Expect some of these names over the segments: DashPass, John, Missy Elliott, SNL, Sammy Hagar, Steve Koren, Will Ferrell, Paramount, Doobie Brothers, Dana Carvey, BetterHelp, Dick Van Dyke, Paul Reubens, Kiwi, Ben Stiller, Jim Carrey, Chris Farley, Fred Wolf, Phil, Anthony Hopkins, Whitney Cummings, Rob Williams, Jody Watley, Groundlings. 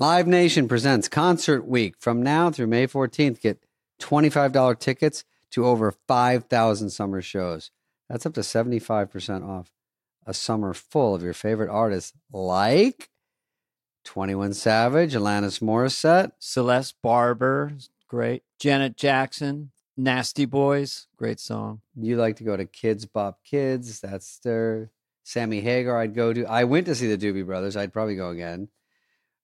Live Nation presents Concert Week. From now through May 14th, get $25 tickets to over 5,000 summer shows. That's up to 75% off a summer full of your favorite artists like 21 Savage, Alanis Morissette, Celeste Barber, great, Janet Jackson, Nasty Boys, great song. You like to go to Kids Bop Kids, that's their... Sammy Hagar, I'd go to. I went to see the Doobie Brothers. I'd probably go again.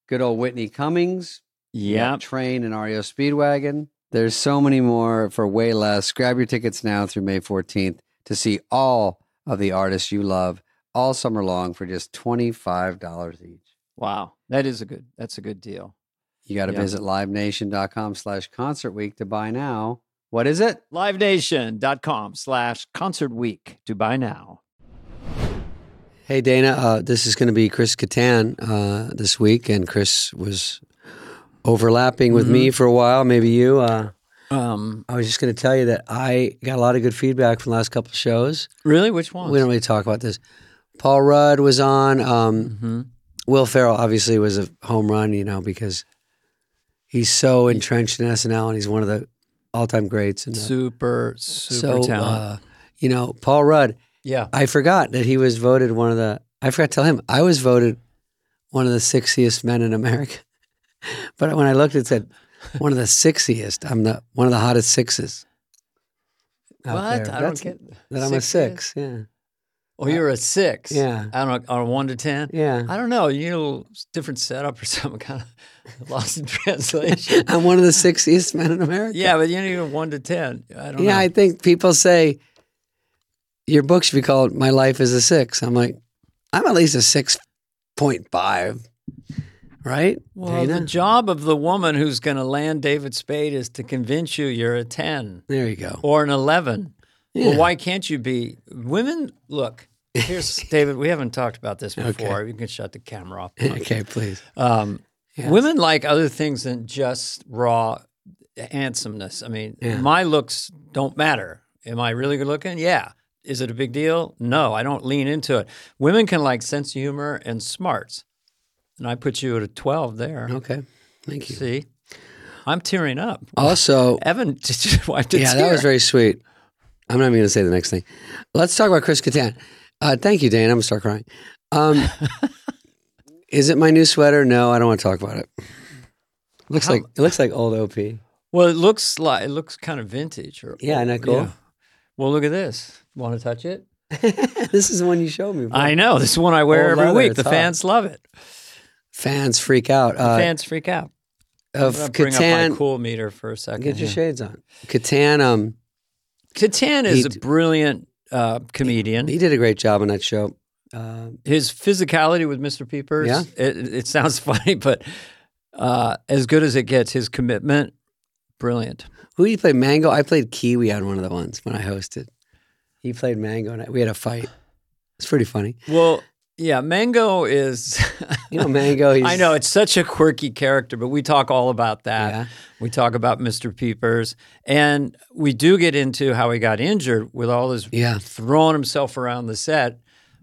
Good old Whitney Cummings. Yeah. Train and REO Speedwagon. There's so many more for way less. Grab your tickets now through May 14th to see all of the artists you love all summer long for just $25 each. Wow. That's a good deal. You got to visit livenation.com/concertweek to buy now. What is it? livenation.com/concertweek to buy now. Hey, Dana, this is going to be Chris Kattan this week, and Chris was overlapping with me for a while, maybe you. I was just going to tell you that I got a lot of good feedback from the last couple of shows. Really? Which ones? We don't really talk about this. Paul Rudd was on. Will Ferrell, obviously, was a home run, you know, because he's so entrenched in SNL, and he's one of the all-time greats. And super talent. You know, Paul Rudd. Yeah, I forgot that he was voted one of the. I forgot to tell him I was voted one of the sexiest men in America. But when I looked, it said one of the sexiest. I'm the one of the hottest sixes. What? That I'm a six. Yeah. Oh, you're a six. Yeah. I don't know, on 1 to 10. Yeah. I don't know. Different setup or some kind of lost in translation. I'm one of the sexiest men in America. Yeah, but you're not even 1 to 10. I don't know. Yeah, I think people say. Your book should be called My Life is a Six. I'm like, I'm at least a 6.5, right? Well, Dana? The job of the woman who's going to land David Spade is to convince you you're a 10. There you go. Or an 11. Yeah. Well, why can't you be? Women, look, here's, David, we haven't talked about this before. Okay. You can shut the camera off. Okay, please. Yes. Women like other things than just raw handsomeness. I mean, my looks don't matter. Am I really good looking? Yeah. Is it a big deal? No, I don't lean into it. Women can like sense of humor and smarts. And I put you at a 12 there. Okay. Thank you. See? I'm tearing up. Also, Evan wiped a tear. That was very sweet. I'm not even going to say the next thing. Let's talk about Chris Kattan. Thank you, Dan. I'm going to start crying. Is it my new sweater? No, I don't want to talk about it. It looks like old OP. Well, it looks kind of vintage. Isn't that cool? Yeah. Well, look at this. Want to touch it? This is the one you showed me. Bro. I know. This is one I wear every week. The fans love it. Fans freak out. Of Kattan. Bring up my cool meter for a second. Get your shades on. Kattan is a brilliant comedian. He did a great job on that show. His physicality with Mr. Peepers. Yeah. It sounds funny, but as good as it gets, his commitment, brilliant. Who did you play? Mango? I played Kiwi on one of the ones when I hosted. He played Mango, and we had a fight. It's pretty funny. Well, yeah, Mango is... Mango, he's... I know, it's such a quirky character, but we talk all about that. Yeah. We talk about Mr. Peepers, and we do get into how he got injured with all his throwing himself around the set.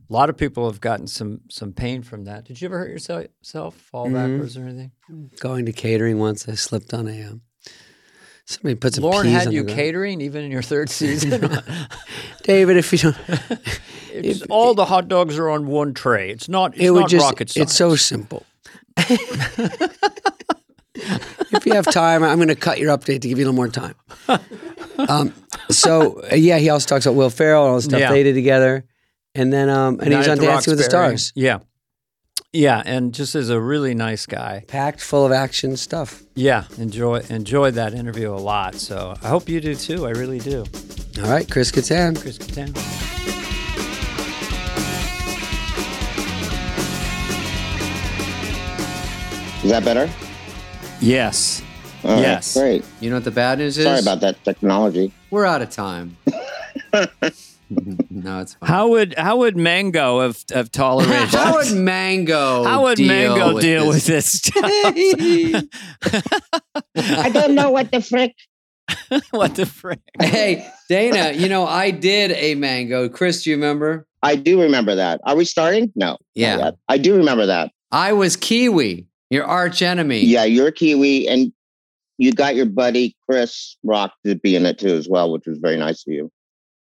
A lot of people have gotten some pain from that. Did you ever hurt yourself, fall backwards or anything? Going to catering once, I slipped on a... Somebody put some Lorne peas had on you catering even in your third season. David, if you don't, all the hot dogs are on one tray. It's not rocket science. It's so simple. If you have time, I'm going to cut your update to give you a little more time. He also talks about Will Ferrell and all the stuff they did together, and then and he was on Dancing with the Stars. Yeah. Yeah, and just as a really nice guy. Packed full of action stuff. Yeah, enjoyed that interview a lot. So I hope you do too. I really do. All right, Chris Kattan. Chris Kattan. Is that better? Yes. All yes. Right, great. You know what the bad news is? Sorry about that technology. We're out of time. No, it's fine. How would Mango have tolerated? How would Mango deal with this stuff? I don't know what the frick. What the frick? Hey, Dana, I did a Mango. Chris, do you remember? I do remember that. Are we starting? No. Yeah. I do remember that. I was Kiwi. Your arch enemy. Yeah, you're a Kiwi, and you got your buddy Chris Rock to be in it too as well, which was very nice of you.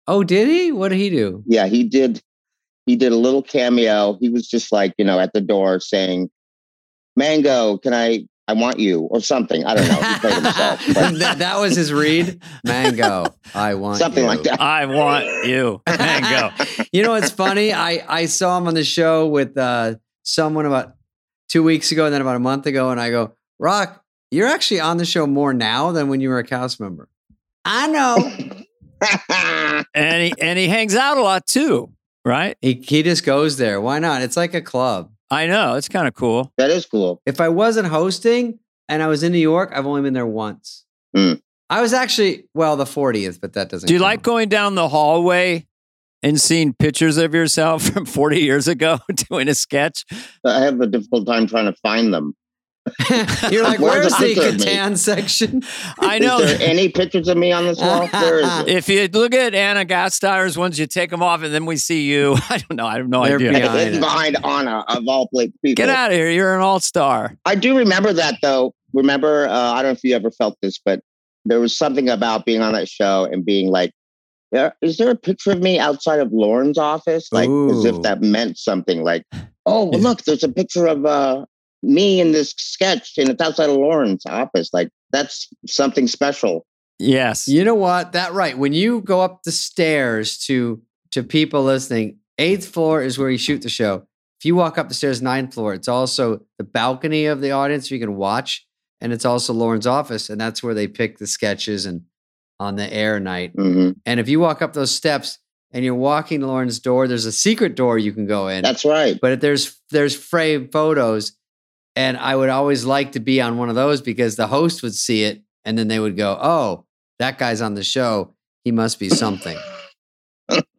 Oh, did he? What did he do? Yeah, he did. He did a little cameo. He was just like, you know, at the door saying, "Mango, can I want you," or something. I don't know. He played himself. That was his read. Mango, I want something you. Like that. I want you, Mango. You know what's funny? I saw him on the show with someone about 2 weeks ago, and then about a month ago, and I go, "Rock, you're actually on the show more now than when you were a cast member." I know. and he hangs out a lot too, right? He just goes there. Why not? It's like a club. I know. It's kind of cool. That is cool. If I wasn't hosting and I was in New York, I've only been there once. Mm. I was actually, well, the 40th, but that doesn't count. Do you like going down the hallway and seeing pictures of yourself from 40 years ago doing a sketch? I have a difficult time trying to find them. You're like, where's the Kattan section? I know. Is there any pictures of me on this wall? Where is it? If you look at Anna Gasteyer's ones, you take them off and then we see you. I don't know. I have no idea. It's behind Anna, of all people. Get out of here. You're an all-star. I do remember that, though. Remember, I don't know if you ever felt this, but there was something about being on that show and being like, is there a picture of me outside of Lorne's office? Like, ooh, as if that meant something. Like, oh, well, look, there's a picture of... me in this sketch, and it's outside of Lorne's office. Like, that's something special. Yes. You know what? That right. When you go up the stairs to people listening, 8th floor is where you shoot the show. If you walk up the stairs, 9th floor, it's also the balcony of the audience you can watch. And it's also Lorne's office. And that's where they pick the sketches and on the air night. Mm-hmm. And if you walk up those steps, and you're walking to Lorne's door, there's a secret door you can go in. That's right. But if there's framed photos. And I would always like to be on one of those because the host would see it and then they would go, oh, that guy's on the show. He must be something.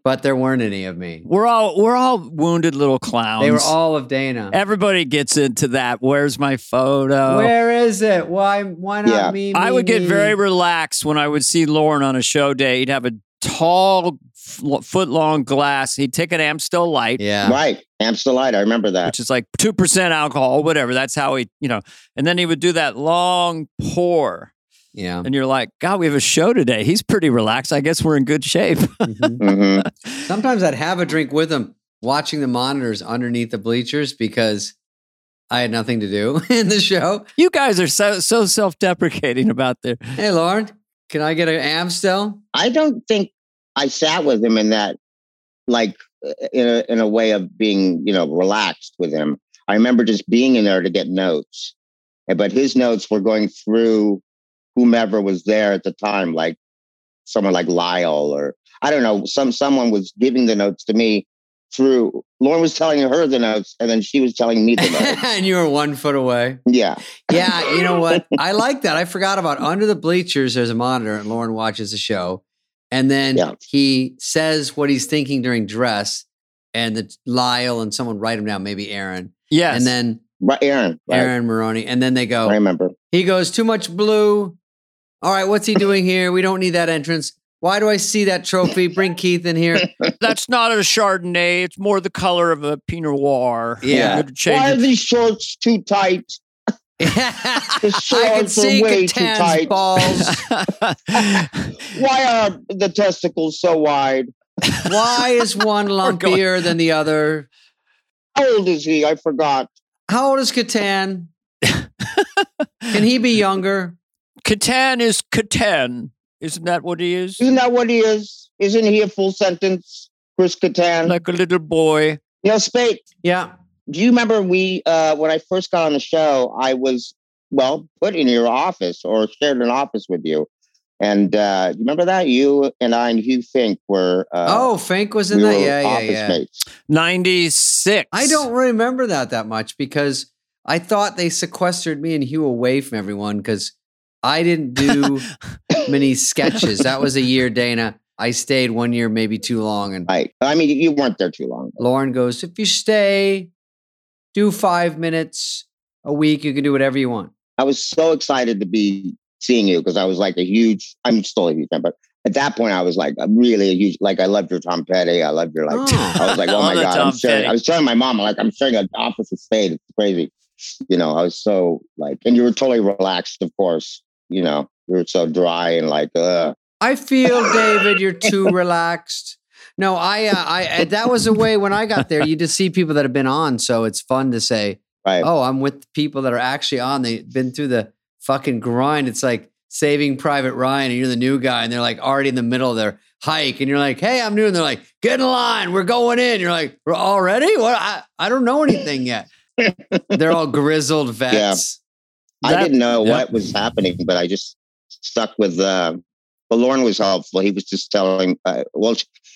But there weren't any of me. We're all wounded little clowns. They were all of Dana. Everybody gets into that. Where's my photo? Where is it? Why not me? I would get very relaxed when I would see Lorne on a show day. He'd have a tall foot-long glass. He'd take an Amstel Light. Yeah. Right. Amstel Light. I remember that. Which is like 2% alcohol, whatever. That's how he, you know. And then he would do that long pour. Yeah. And you're like, God, we have a show today. He's pretty relaxed. I guess we're in good shape. Mm-hmm. Mm-hmm. Sometimes I'd have a drink with him watching the monitors underneath the bleachers because I had nothing to do in the show. You guys are so self-deprecating about there. Hey, Lorne, can I get an Amstel? I don't think I sat with him in that, like, in a way of being, you know, relaxed with him. I remember just being in there to get notes, but his notes were going through whomever was there at the time, like someone like Lyle or I don't know, someone was giving the notes to me through. Lorne was telling her the notes, and then she was telling me the notes, and you were 1 foot away. Yeah. You know what? I like that. I forgot about under the bleachers. There's a monitor, and Lorne watches the show. And then he says what he's thinking during dress, and Lyle and someone write him down, maybe Aaron. Yes. And then Aaron Maroney. And then they go, I remember. He goes, too much blue. All right, what's he doing here? We don't need that entrance. Why do I see that trophy? Bring Keith in here. That's not a Chardonnay. It's more the color of a Pinot Noir. Yeah. Why are these shorts too tight? I can see Kattan's balls. Why are the testicles so wide? Why is one lumpier than the other? How old is he? I forgot. How old is Kattan? Can he be younger? Kattan is Kattan. Isn't that what he is? Isn't that what he is? Isn't he a full sentence, Chris Kattan? Like a little boy. You know, Spate. Yeah. Do you remember when I first got on the show, I was, put in your office or shared an office with you. And you remember that? You and I and Hugh Fink were... Fink was in that? Yeah. Mates. 96. I don't remember that much because I thought they sequestered me and Hugh away from everyone because I didn't do many sketches. That was a year, Dana. I stayed 1 year, maybe too long. And I mean, you weren't there too long. Lorne goes, if you stay... Do 5 minutes a week. You can do whatever you want. I was so excited to be seeing you because I was like I'm still a huge fan, but at that point I was like I loved your Tom Petty. I loved your I was like, oh my God. I was telling my mom, like, I'm sharing an office with Spade. It's crazy. you know, I was so like, and you were totally relaxed, of course, you know, you were so dry and like, I feel, David, you're too relaxed. No, I that was a way when I got there, you just see people that have been on. So it's fun to say, right. Oh, I'm with people that are actually on. They've been through the fucking grind. It's like Saving Private Ryan and you're the new guy and they're like already in the middle of their hike and you're like, hey, I'm new. And they're like, get in line. We're going in. You're like, we're already? What? I don't know anything yet. They're all grizzled vets. Yeah. I didn't know what was happening, but I just stuck with, well, Lorne was helpful. He was just telling, well,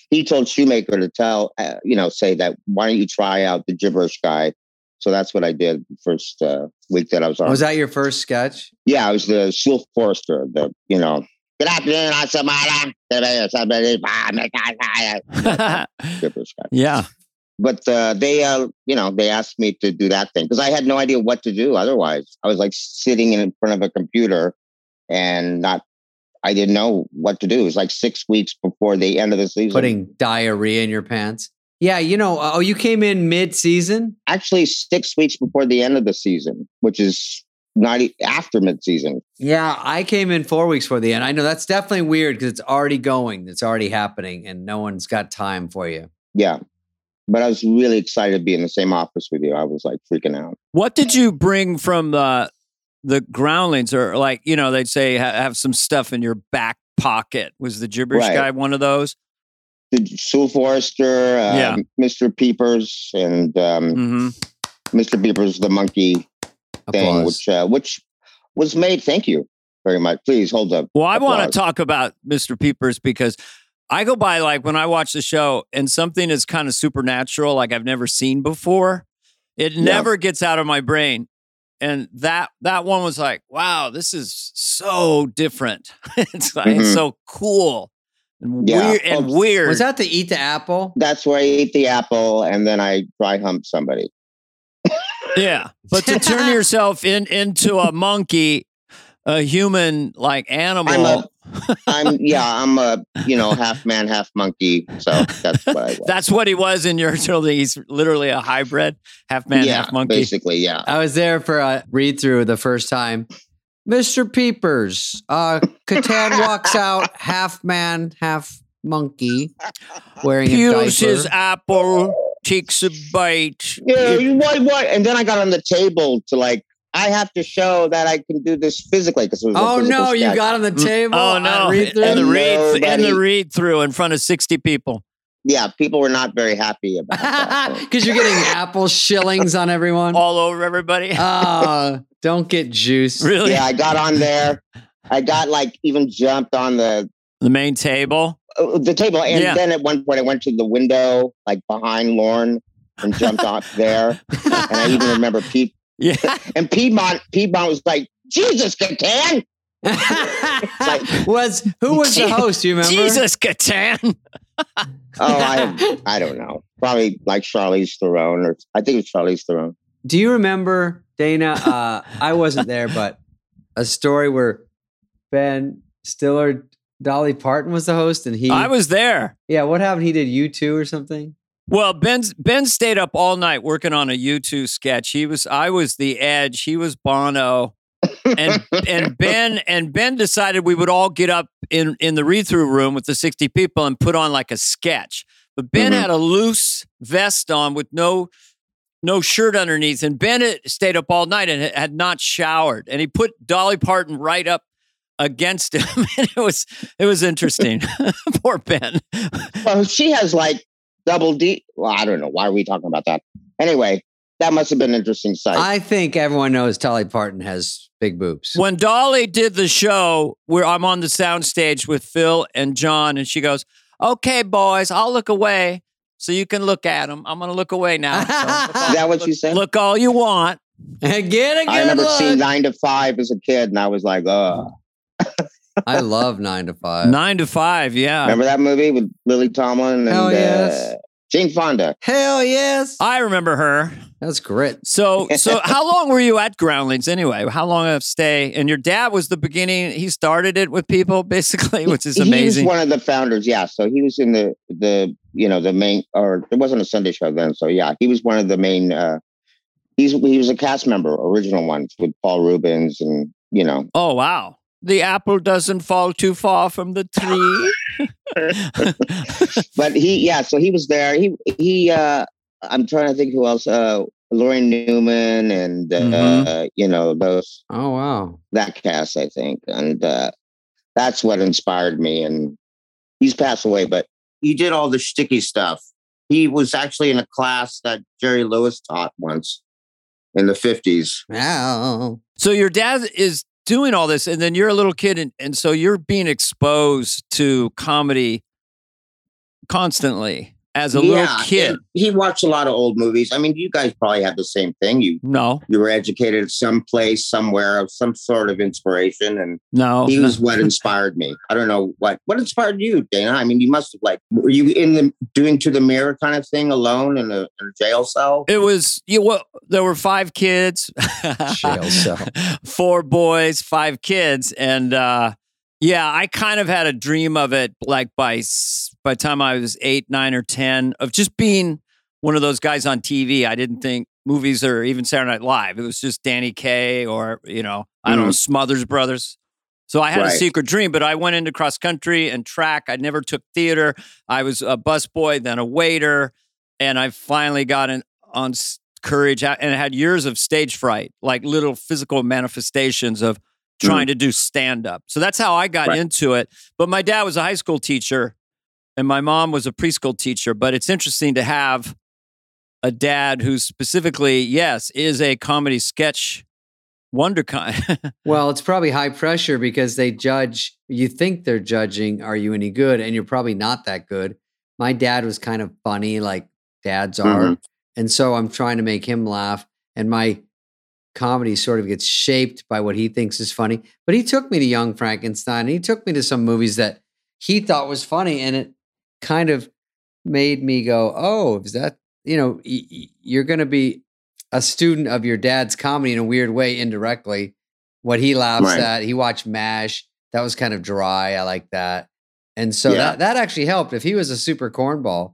he told Shoemaker to tell, you know, say that, why don't you try out the gibberish guy? So that's what I did the first week that I was on. Was that your first sketch? Yeah, I was the Sue Forrester, the, you know, good afternoon, I'm Samara. Gibberish guy. Yeah. But they, you know, they asked me to do that thing because I had no idea what to do otherwise. I was like sitting in front of a computer and I didn't know what to do. It was like 6 weeks before the end of the season. Putting diarrhea in your pants. Yeah, you know, oh, you came in mid-season? Actually, 6 weeks before the end of the season, which is not after mid-season. Yeah, I came in 4 weeks before the end. I know that's definitely weird because it's already going. It's already happening and no one's got time for you. Yeah. But I was really excited to be in the same office with you. I was like freaking out. What did you bring from the Groundlings? Or like, you know, they'd say have some stuff in your back pocket. Was the gibberish guy one of those? Sue Forrester, Mr. Peepers, and Mr. Peepers, the monkey thing, which was made. Thank you very much. Please hold up. Well, I want to talk about Mr. Peepers because I go by like when I watch the show and something is kind of supernatural, like I've never seen before. It never gets out of my brain. And that one was like, wow, this is so different. It's like it's so cool and weird and weird. Was that to eat the apple? That's where I eat the apple and then I dry hump somebody. Yeah. But to turn yourself into a monkey, a human like animal. I'm a you know, half man, half monkey. So that's what I was. That's what he was in your trilogy. He's literally a hybrid, half man, half monkey. Basically, yeah. I was there for a read through the first time. Mr. Peepers, Kattan walks out half man, half monkey, wearing a diaper. Pews his apple, takes a bite. Yeah, what? And then I got on the table to like. I have to show that I can do this physically because it was a physical sketch. You got on the table. Oh no! In the read through in front of 60 people. Yeah, people were not very happy about that because you're getting apple shillings on everyone, all over everybody. Don't get juiced. Really? Yeah, I got on there. I got like even jumped on the main table. The table, and then at one point I went to the window, like behind Lorne, and jumped off there. And I even remember Pete. Yeah, and Piedmont was like, Jesus Kattan. Like, who was the host? You remember? Jesus Kattan. I don't know. Probably like Charlize Theron, or I think it's Charlize Theron. Do you remember, Dana? I wasn't there, but a story where Ben Stiller, Dolly Parton was the host, and I was there. Yeah, what happened? He did U2 or something. Well, Ben stayed up all night working on a U2 sketch. I was the Edge. He was Bono, and Ben decided we would all get up in the read-through room with the 60 people and put on like a sketch. But Ben had a loose vest on with no shirt underneath, and Ben stayed up all night and had not showered, and he put Dolly Parton right up against him. And it was interesting. Poor Ben. Well, she has like. Double D. Well, I don't know. Why are we talking about that? Anyway, that must have been an interesting sight. I think everyone knows Dolly Parton has big boobs. When Dolly did the show, where I'm on the soundstage with Phil and John, and she goes, okay, boys, I'll look away so you can look at them. I'm going to look away now. So is that what she said? Look all you want. And get a good look. I remember seeing 9 to 5 as a kid, and I was like, ugh. I love 9 to 5. 9 to 5, yeah. Remember that movie with Lily Tomlin and Jane Fonda? Hell yes. I remember her. That was great. So how long were you at Groundlings anyway? How long of stay? And your dad was the beginning. He started it with people basically, which is amazing. He was one of the founders, yeah. So he was in the main, or it wasn't a Sunday show then. So yeah, he was one of the main He was a cast member, original ones with Paul Rubens and, you know. Oh, wow. The apple doesn't fall too far from the tree. But so he was there. He I'm trying to think who else, Lauren Newman and, you know, those. Oh, wow. That cast, I think. And that's what inspired me. And he's passed away, but he did all the shticky stuff. He was actually in a class that Jerry Lewis taught once in the 50s. Wow. So your dad is doing all this, and then you're a little kid, and so you're being exposed to comedy constantly as a little kid. He watched a lot of old movies. I mean, you guys probably had the same thing. You were educated someplace, somewhere, of some sort of inspiration, and he was what inspired me. I don't know what inspired you, Dana. I mean, you must have were you in the doing to the mirror kind of thing alone in a jail cell? It was there were 5 kids, jail cell, 4 boys, 5 kids, and I kind of had a dream of it, like by the time I was 8, 9, or 10, of just being one of those guys on TV. I didn't think movies or even Saturday Night Live. It was just Danny Kaye or, you know, I don't know, Smothers Brothers. So I had a secret dream, but I went into cross country and track. I never took theater. I was a busboy, then a waiter, and I finally got on courage and I had years of stage fright, like little physical manifestations of trying to do stand-up. So that's how I got into it. But my dad was a high school teacher and my mom was a preschool teacher. But it's interesting to have a dad who specifically, is a comedy sketch wonderkind. Well, it's probably high pressure because they judge, you think they're judging, are you any good? And you're probably not that good. My dad was kind of funny, like dads are. Mm-hmm. And so I'm trying to make him laugh. And my comedy sort of gets shaped by what he thinks is funny. But he took me to Young Frankenstein. He took me to some movies that he thought was funny. And it kind of made me go, oh, is that, you know, you're going to be a student of your dad's comedy in a weird way, indirectly. What he laughs at, he watched MASH. That was kind of dry. I like that. And so that actually helped. If he was a super cornball,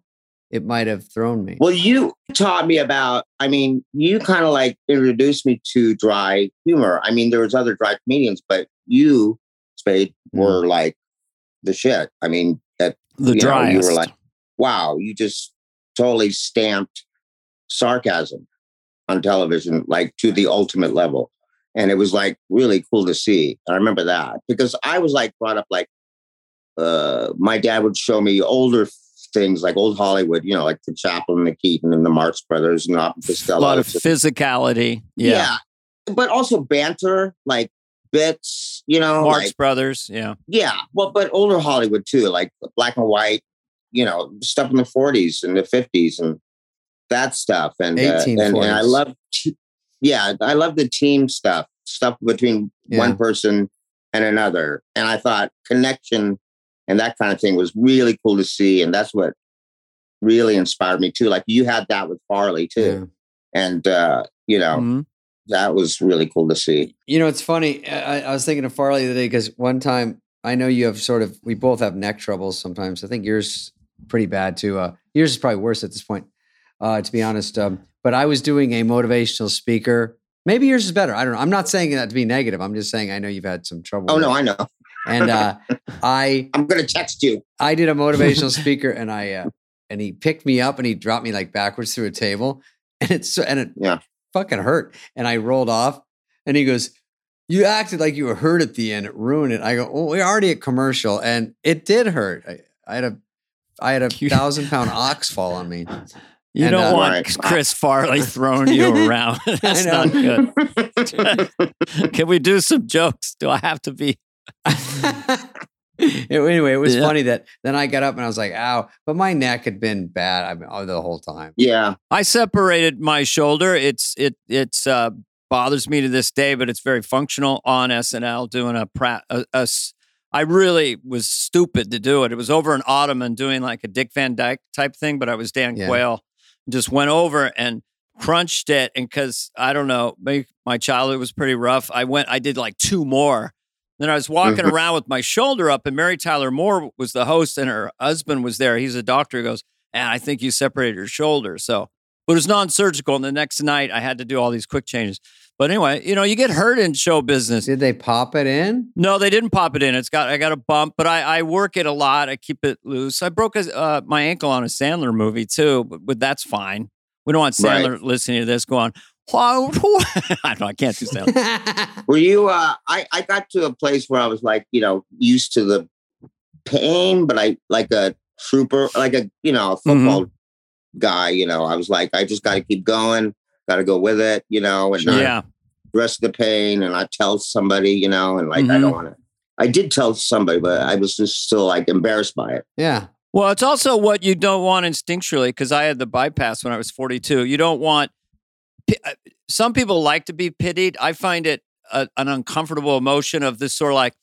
it might have thrown me. Well, you taught me about, I mean, you kind of introduced me to dry humor. I mean, there was other dry comedians, but you, Spade, were the shit. I mean, you were like, wow, you just totally stamped sarcasm on television, to the ultimate level. And it was really cool to see. And I remember that because I was brought up, my dad would show me older things like old Hollywood, you know, like the Chaplin, the Keaton, and the Marx Brothers, and Costello. A lot of physicality, but also banter, like bits, you know, Marx Brothers, Well, but older Hollywood too, like black and white, you know, stuff in the 40s and the 50s and that stuff, and I love, I love the team stuff between one person and another, and I thought connection. And that kind of thing was really cool to see. And that's what really inspired me, too. Like, you had that with Farley, too. Yeah. And, you know, that was really cool to see. You know, it's funny. I was thinking of Farley the other day because one time, I know you have we both have neck troubles sometimes. I think yours pretty bad, too. Yours is probably worse at this point, to be honest. But I was doing a motivational speaker. Maybe yours is better. I don't know. I'm not saying that to be negative. I'm just saying I know you've had some trouble. Oh, no, I know. And I'm going to text you. I did a motivational speaker and I he picked me up and he dropped me backwards through a table and it fucking hurt. And I rolled off and he goes, you acted like you were hurt at the end. It ruined it. I go, well, we're already at commercial and it did hurt. I had a 1,000-pound ox fall on me. You don't want Chris Farley throwing you around. That's not good. Can we do some jokes? Do I have to be? Anyway, it was funny that then I got up and I was like, ow, but my neck had been bad the whole time. Yeah. I separated my shoulder. It's bothers me to this day, but it's very functional on SNL doing I really was stupid to do it. It was over an ottoman doing a Dick Van Dyke type thing, but I was Dan Quayle. Just went over and crunched it. And because I don't know, my childhood was pretty rough. I did 2 more. Then I was walking around with my shoulder up, and Mary Tyler Moore was the host, and her husband was there. He's a doctor. He goes, I think you separated your shoulder. So but it was non-surgical. And the next night I had to do all these quick changes. But anyway, you know, you get hurt in show business. Did they pop it in? No, they didn't pop it in. I got a bump, but I work it a lot. I keep it loose. I broke my ankle on a Sandler movie too, but that's fine. We don't want Sandler listening to this going, I can't do Sandler. Were you, I got to a place where I was like, you know, used to the pain, but I, like a trooper, like a, you know, a football guy, you know, I was like, I just got to keep going. Got to go with it, you know, and not rest the pain. And I tell somebody, you know, and like, I don't want to. I did tell somebody, but I was just still like embarrassed by it. Yeah. Well, it's also what you don't want instinctually, because I had the bypass when I was 42. You don't want, some people like to be pitied. I find it an uncomfortable emotion of this sort of like,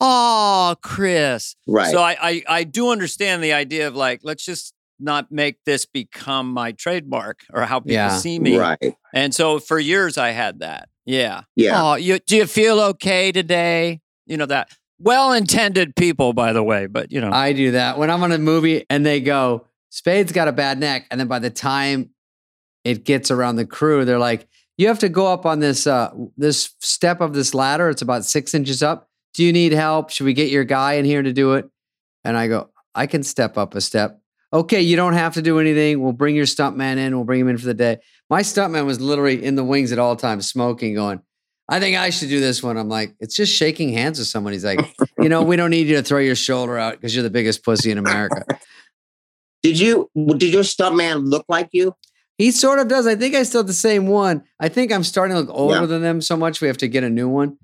oh, Chris. Right. So I do understand the idea of like, let's just not make this become my trademark or how people see me. Right. And so for years I had that. Yeah. Yeah. Oh, do you feel okay today? You know, that well-intended people, by the way, but you know. I do that when I'm on a movie and they go, Spade's got a bad neck. And then by the time it gets around the crew, they're like, you have to go up on this, this step of this ladder. It's about 6 inches up. Do you need help? Should we get your guy in here to do it? And I go, I can step up a step. Okay, you don't have to do anything. We'll bring your stuntman in. We'll bring him in for the day. My stuntman was literally in the wings at all times, smoking, going, I think I should do this one. I'm like, it's just shaking hands with someone. He's like, you know, we don't need you to throw your shoulder out because you're the biggest pussy in America. Did your stuntman look like you? He sort of does. I think I still have the same one. I think I'm starting to look older than them so much we have to get a new one.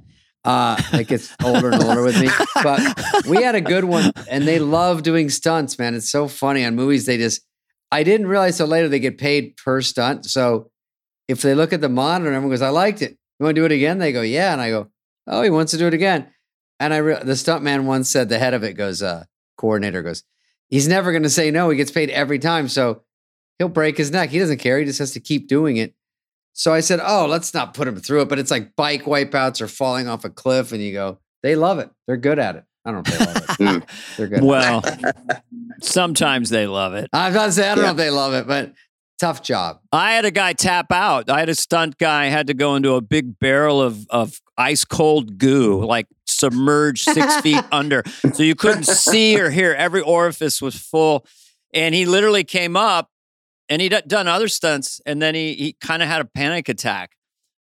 It gets older and older with me, but we had a good one and they love doing stunts, man. It's so funny on movies. I didn't realize till later they get paid per stunt. So if they look at the monitor, everyone goes, I liked it. You want to do it again? They go, yeah. And I go, oh, he wants to do it again. And the stuntman once said, the head of it goes, coordinator goes, he's never going to say no. He gets paid every time. So he'll break his neck. He doesn't care. He just has to keep doing it. So I said, oh, let's not put them through it. But it's like bike wipeouts or falling off a cliff. And you go, they love it. They're good at it. I don't know if they love it. They're good. Well, sometimes they love it. I was about to say, I don't know if they love it, but tough job. I had a guy tap out. I had a stunt guy had to go into a big barrel of ice cold goo, like submerged 6 feet under. So you couldn't see or hear. Every orifice was full. And he literally came up. And he'd done other stunts, and then he kind of had a panic attack.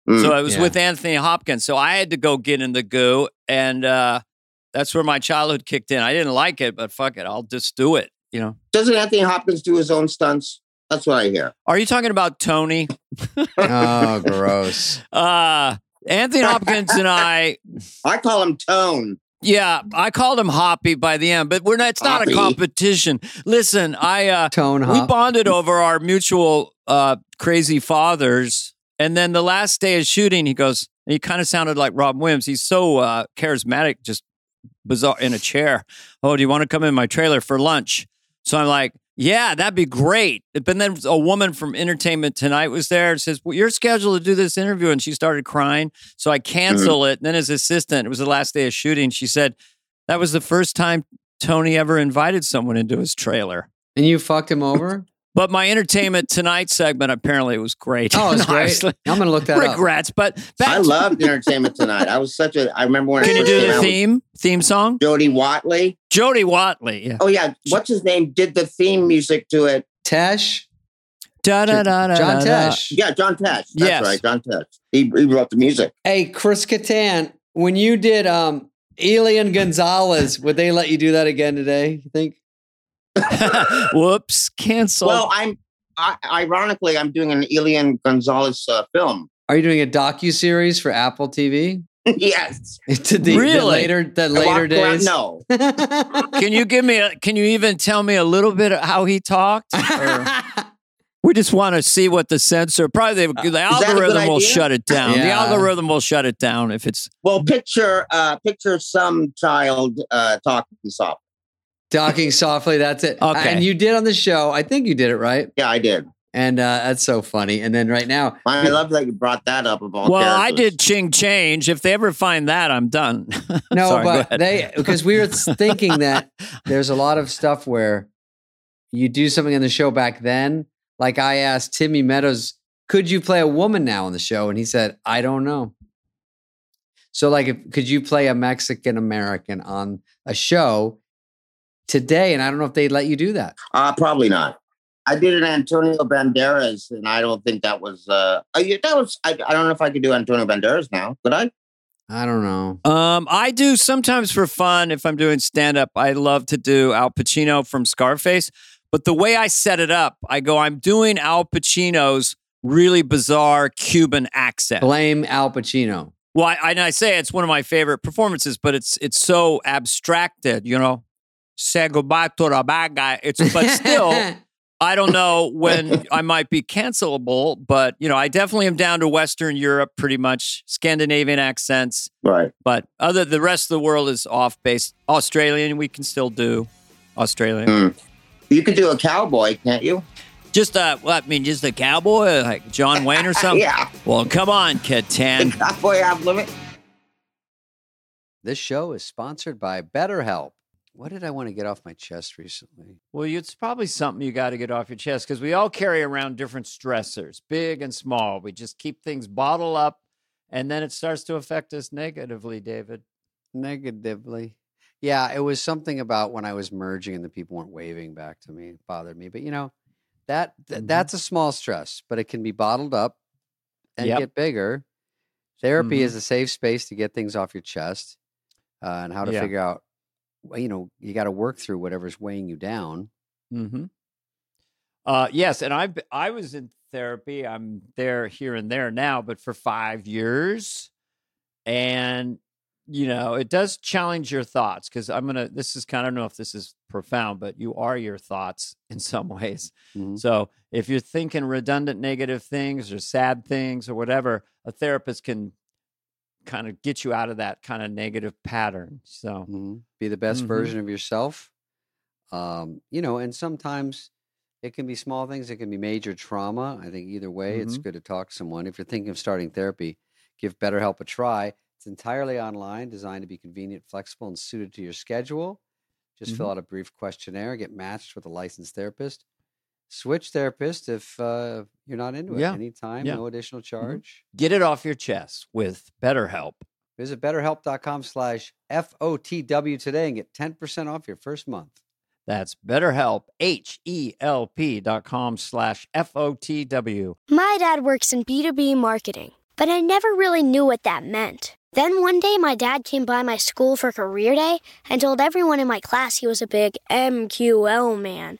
So I was with Anthony Hopkins. So I had to go get in the goo, and that's where my childhood kicked in. I didn't like it, but fuck it, I'll just do it, you know? Doesn't Anthony Hopkins do his own stunts? That's what I hear. Are you talking about Tony? Oh, gross. Anthony Hopkins and I call him Tone. Yeah, I called him Hoppy by the end, but it's not Hoppy. A competition. Listen, we bonded over our mutual crazy fathers, and then the last day of shooting, he goes, he kind of sounded like Rob Williams. He's so charismatic, just bizarre in a chair. Oh, do you want to come in my trailer for lunch? So I'm like, yeah, that'd be great. But then a woman from Entertainment Tonight was there and says, well, you're scheduled to do this interview. And she started crying. So I cancel it. And then his assistant, it was the last day of shooting. She said, that was the first time Tony ever invited someone into his trailer. And you fucked him over? But my Entertainment Tonight segment, apparently, was great. Oh, it's great. I'm going to look that up. Regrets, but... I loved Entertainment Tonight. I was such a... I remember when... Can you do the theme song? Jody Watley, yeah. Oh, yeah. What's his name? Did the theme music to it. Tesh? John Tesh. Yeah, John Tesh. That's right, John Tesh. He wrote the music. Hey, Chris Kattan, when you did Elian Gonzalez, would they let you do that again today, you think? Whoops! Cancel. Well, ironically, I'm doing an Elian Gonzalez film. Are you doing a docu-series for Apple TV? Yes. The later days. No. Can you even tell me a little bit of how he talked? We just want to see what the censor. Probably the algorithm will shut it down. Yeah. The algorithm will shut it down if it's. Well, picture some child talking soft. Talking softly, that's it. Okay. And you did on the show. I think you did it, right? Yeah, I did. And that's so funny. And then right now... I love that you brought that up. Well, I did Ching Change. If they ever find that, I'm done. No, sorry, but because we were thinking that there's a lot of stuff where you do something on the show back then Like I asked Timmy Meadows, could you play a woman now on the show? And he said, I don't know. So like, could you play a Mexican American on a show today? And I don't know if they'd let you do that. Probably not. I did an Antonio Banderas, and I don't think that was. I don't know if I could do Antonio Banderas now. Could I? I don't know. I do sometimes for fun if I'm doing stand-up. I love to do Al Pacino from Scarface. But the way I set it up, I go, I'm doing Al Pacino's really bizarre Cuban accent. Blame Al Pacino. Well, I say it's one of my favorite performances, but it's so abstracted, you know. Say goodbye to the bad guy. But still, I don't know when I might be cancelable, but you know, I definitely am down to Western Europe, pretty much Scandinavian accents. Right. But the rest of the world is off base. Australian, we can still do Australian. Mm. You could do a cowboy, can't you? Just just a cowboy, like John Wayne or something. Yeah. Well, come on, Kattan. The cowboy off limit. This show is sponsored by BetterHelp. What did I want to get off my chest recently? Well, it's probably something you got to get off your chest because we all carry around different stressors, big and small. We just keep things bottled up, and then it starts to affect us negatively, David. Negatively. Yeah, it was something about when I was merging and the people weren't waving back to me. It bothered me. But, you know, that's a small stress, but it can be bottled up and get bigger. Therapy is a safe space to get things off your chest and how to figure out. You know, you got to work through whatever's weighing you down. Mm-hmm. Yes, and I was in therapy. I'm there here and there now, but for 5 years, and you know, it does challenge your thoughts because This is kind of, I don't know if this is profound, but you are your thoughts in some ways. Mm-hmm. So if you're thinking redundant, negative things or sad things or whatever, a therapist can kind of get you out of that kind of negative pattern. So be the best version of yourself. You know, and sometimes it can be small things. It can be major trauma. I think either way, it's good to talk to someone. If you're thinking of starting therapy, give BetterHelp a try. It's entirely online, designed to be convenient, flexible, and suited to your schedule. Just fill out a brief questionnaire, get matched with a licensed therapist. Switch therapist if you're not into it. Anytime, no additional charge. Get it off your chest with BetterHelp. Visit BetterHelp.com/FOTW today and get 10% off your first month. That's BetterHelp, HELP.com/FOTW. My dad works in B2B marketing, but I never really knew what that meant. Then one day, my dad came by my school for career day and told everyone in my class he was a big MQL man.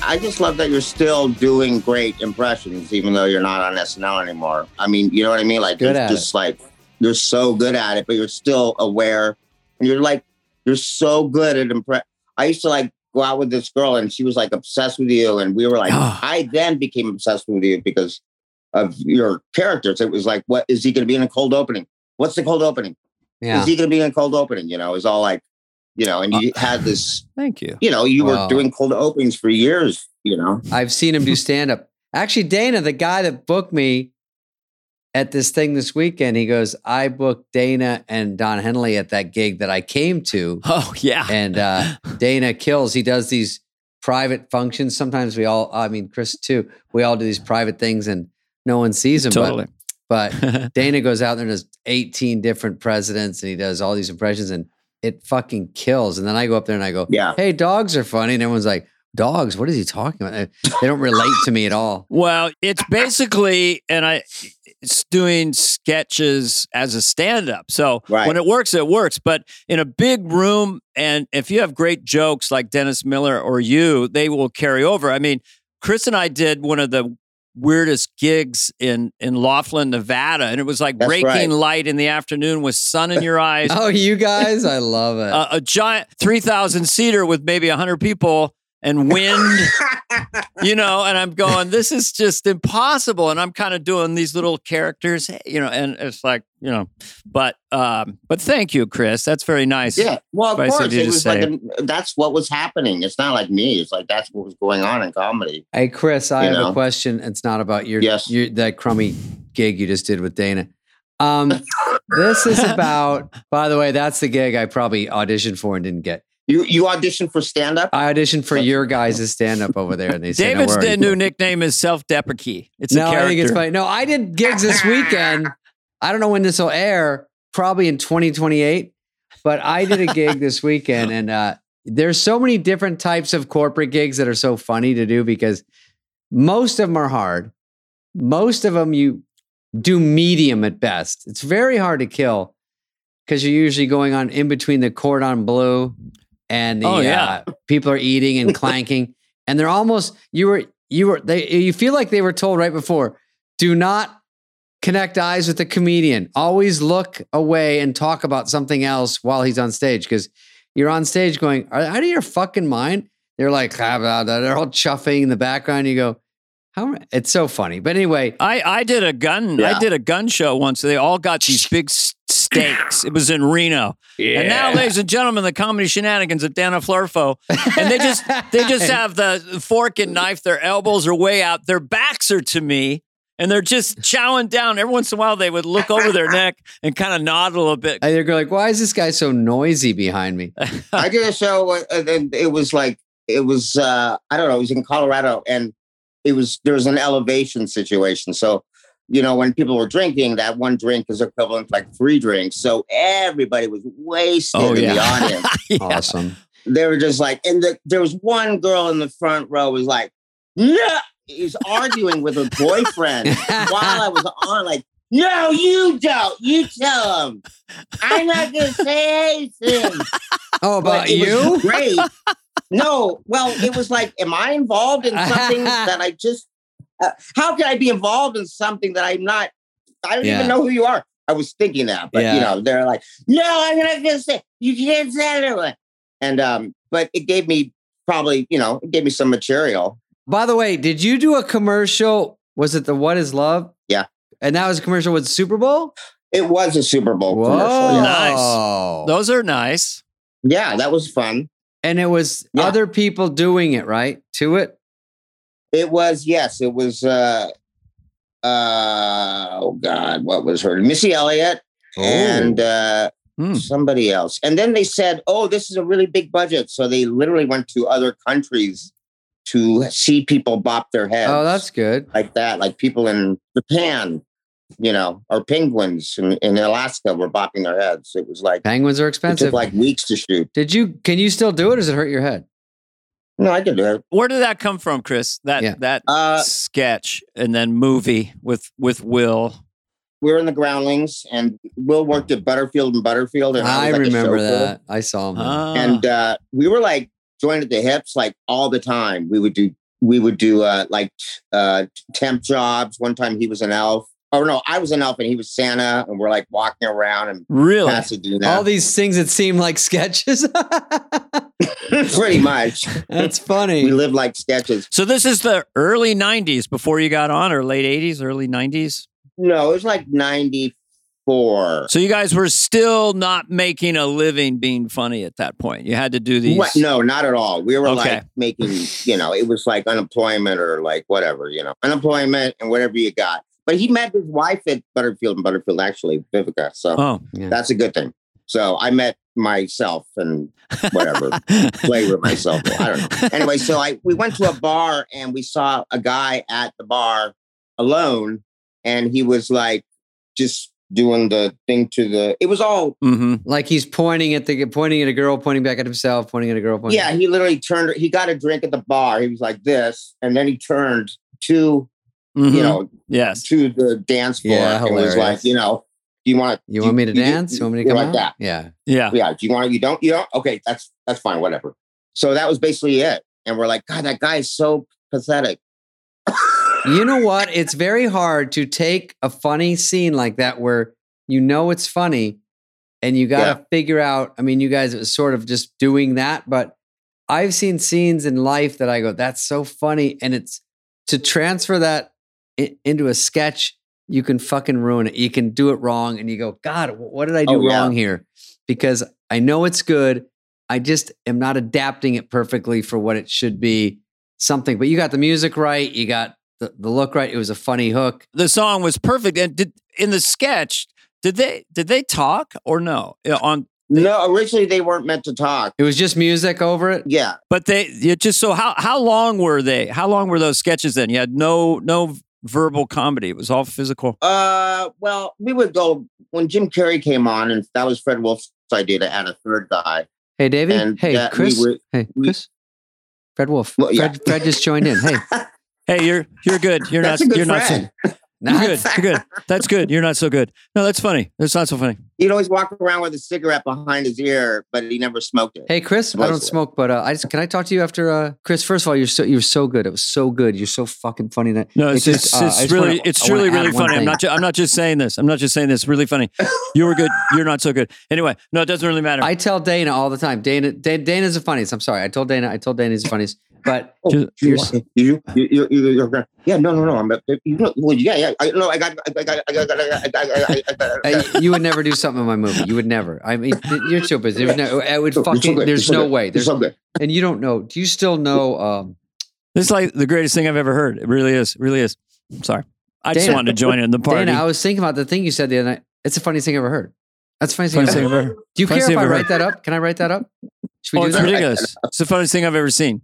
I just love that you're still doing great impressions, even though you're not on SNL anymore. I mean, you know what I mean? Like, it's just like, you're so good at it, but you're still aware. And you're like, you're so good at I used to like go out with this girl and she was like obsessed with you. And we were like, I then became obsessed with you because of your characters. It was like, what is he going to be in a cold opening? What's the cold opening? Yeah. Is he going to be in a cold opening? You know, it's all like. You know, and you had this. Thank you. You know, you were doing cold openings for years, you know. I've seen him do stand-up. Actually, Dana, the guy that booked me at this thing this weekend, he goes, I booked Dana and Don Henley at that gig that I came to. Oh, yeah. And Dana kills. He does these private functions. Sometimes Chris too, we all do these private things and no one sees him. Totally. But Dana goes out there and does 18 different presidents and he does all these impressions and it fucking kills. And then I go up there and I go, hey, dogs are funny. And everyone's like, dogs, what is he talking about? They don't relate to me at all. Well, it's basically, and I, doing sketches as a stand-up. So when it works, it works. But in a big room, and if you have great jokes like Dennis Miller or you, they will carry over. I mean, Chris and I did one of the weirdest gigs in Laughlin, Nevada. And it was like raking light in the afternoon with sun in your eyes. Oh, you guys, I love it. A giant 3,000 seater with maybe 100 people and wind, you know, and I'm going, this is just impossible. And I'm kind of doing these little characters, you know, and it's like, you know, but thank you, Chris. That's very nice. Yeah. Well, of course, it was like that's what was happening. It's not like me. It's like, that's what was going on in comedy. Hey, Chris, I have a question. It's not about your that crummy gig you just did with Dana. This is about, by the way, that's the gig I probably auditioned for and didn't get. You auditioned for stand-up? I auditioned for your guys' stand-up over there. And they said, David's new nickname is Self-Deprecating. It's a character. I think it's funny. No, I did gigs this weekend. I don't know when this will air, probably in 2028. But I did a gig this weekend. And there's so many different types of corporate gigs that are so funny to do because most of them are hard. Most of them you do medium at best. It's very hard to kill because you're usually going on in between the cordon bleu and people are eating and clanking, and they're almost you feel like they were told right before, do not connect eyes with the comedian. Always look away and talk about something else while he's on stage because you're on stage going, are out of your fucking mind? They're like, blah, blah, blah. They're all chuffing in the background. You go, it's so funny. But anyway, I did a gun show once. They all got these big stakes. It was in Reno. Yeah. And now, ladies and gentlemen, the comedy shenanigans at Dana Flurfo. And they just have the fork and knife. Their elbows are way out. Their backs are to me. And they're just chowing down. Every once in a while, they would look over their neck and kind of nod a little bit. And they're like, why is this guy so noisy behind me? I did a show, and it was in Colorado. And there was an elevation situation. So, you know, when people were drinking, that one drink is equivalent to like three drinks. So everybody was wasted in the audience. Yeah. Awesome. They were just like, and there was one girl in the front row was like, no, he was arguing with her boyfriend while I was on, like, no, you don't. You tell him. I'm not going to say anything. Oh, about you? Great. No, well, it was like, am I involved in something that I just, how can I be involved in something that I'm not, I don't even know who you are. I was thinking that, but you know, they're like, no, I'm not going to say, you can't say that. And, but it gave me probably, you know, it gave me some material. By the way, did you do a commercial? Was it the What Is Love? Yeah. And that was a commercial with Super Bowl? It was a Super Bowl commercial. Yeah. Nice. Those are nice. Yeah, that was fun. And it was other people doing it, right? To it? It was, yes. It was, what was her? Missy Elliott and somebody else. And then they said, oh, this is a really big budget. So they literally went to other countries to see people bop their heads. Oh, that's good. Like that, like people in Japan, you know, or penguins in Alaska were bopping their heads. It was like penguins are expensive. It took like weeks to shoot. Can you still do it or does it hurt your head? No, I can do it. Where did that come from, Chris? That sketch and then movie with Will. We were in the Groundlings and Will worked at Butterfield and Butterfield. And I remember that. I saw him. And we were like joined at the hips like all the time. We would do temp jobs. One time he was an elf. Oh, no, I was an elf and he was Santa, and we're like walking around and really Pasadena. All these things that seem like sketches. Pretty much. That's funny. We live like sketches. So this is the early 90s before you got on, or late 80s, early 90s? No, it was like 94. So you guys were still not making a living being funny at that point. You had to do these. What? No, not at all. We were like making, you know, it was like unemployment or like whatever, you know, unemployment and whatever you got. But he met his wife at Butterfield and Butterfield, actually, Vivica. So that's a good thing. So I met myself and whatever, play with myself. I don't know. Anyway, so we went to a bar and we saw a guy at the bar alone. And he was like just doing the thing to the... It was all... Mm-hmm. Like he's pointing at a girl, pointing back at himself, pointing at a girl. Yeah, he literally turned... He got a drink at the bar. He was like this. And then he turned to... you know, to the dance floor. Yeah, it was like, you know, do you want me to dance? You want me to go like that? Yeah. Do you want to? You don't? Okay, that's fine. Whatever. So that was basically it. And we're like, God, that guy is so pathetic. You know what? It's very hard to take a funny scene like that where you know it's funny and you got to figure out, I mean, you guys, it was sort of just doing that, but I've seen scenes in life that I go, that's so funny. And it's to transfer that into a sketch, you can fucking ruin it. You can do it wrong. And you go, God, what did I do wrong here? Because I know it's good. I just am not adapting it perfectly for what it should be something, but you got the music right. You got the look right. It was a funny hook. The song was perfect. And in the sketch, did they talk or no? No, originally they weren't meant to talk. It was just music over it? Yeah. But how long were they? How long were those sketches then? You had no verbal comedy. It was all physical. Well, we would go when Jim Carrey came on, and that was Fred Wolf's idea to add a third guy. Hey, David. And Chris. Chris. Fred Wolf. Well, yeah. Fred just joined in. Hey. Hey, you're good. You're not. You're not. You're good. You're good. That's good. You're not so good. No, that's funny. That's not so funny. He'd always walk around with a cigarette behind his ear, but he never smoked it. Hey, Chris, I don't smoke, but can I talk to you after? Chris, first of all, you were so good. It was so good. You're so fucking funny. No, it's really funny. I'm not just saying this. Really funny. You were good. You're not so good. Anyway, no, it doesn't really matter. I tell Dana all the time. Dana's the funniest. I'm sorry. I told Dana he's the funniest. But you would never do something in my movie. You would never. I mean, you're so busy. There's no way. There's no way. And you don't know. Do you still know? This is like the greatest thing I've ever heard. It really is. I'm sorry. I just wanted to join in the party. Dana, I was thinking about the thing you said the other night. It's the funniest thing I've ever heard. That's the funniest thing I've ever heard. Do you care if I write that up? Can I write that up? It's ridiculous. It's the funniest thing I've ever seen.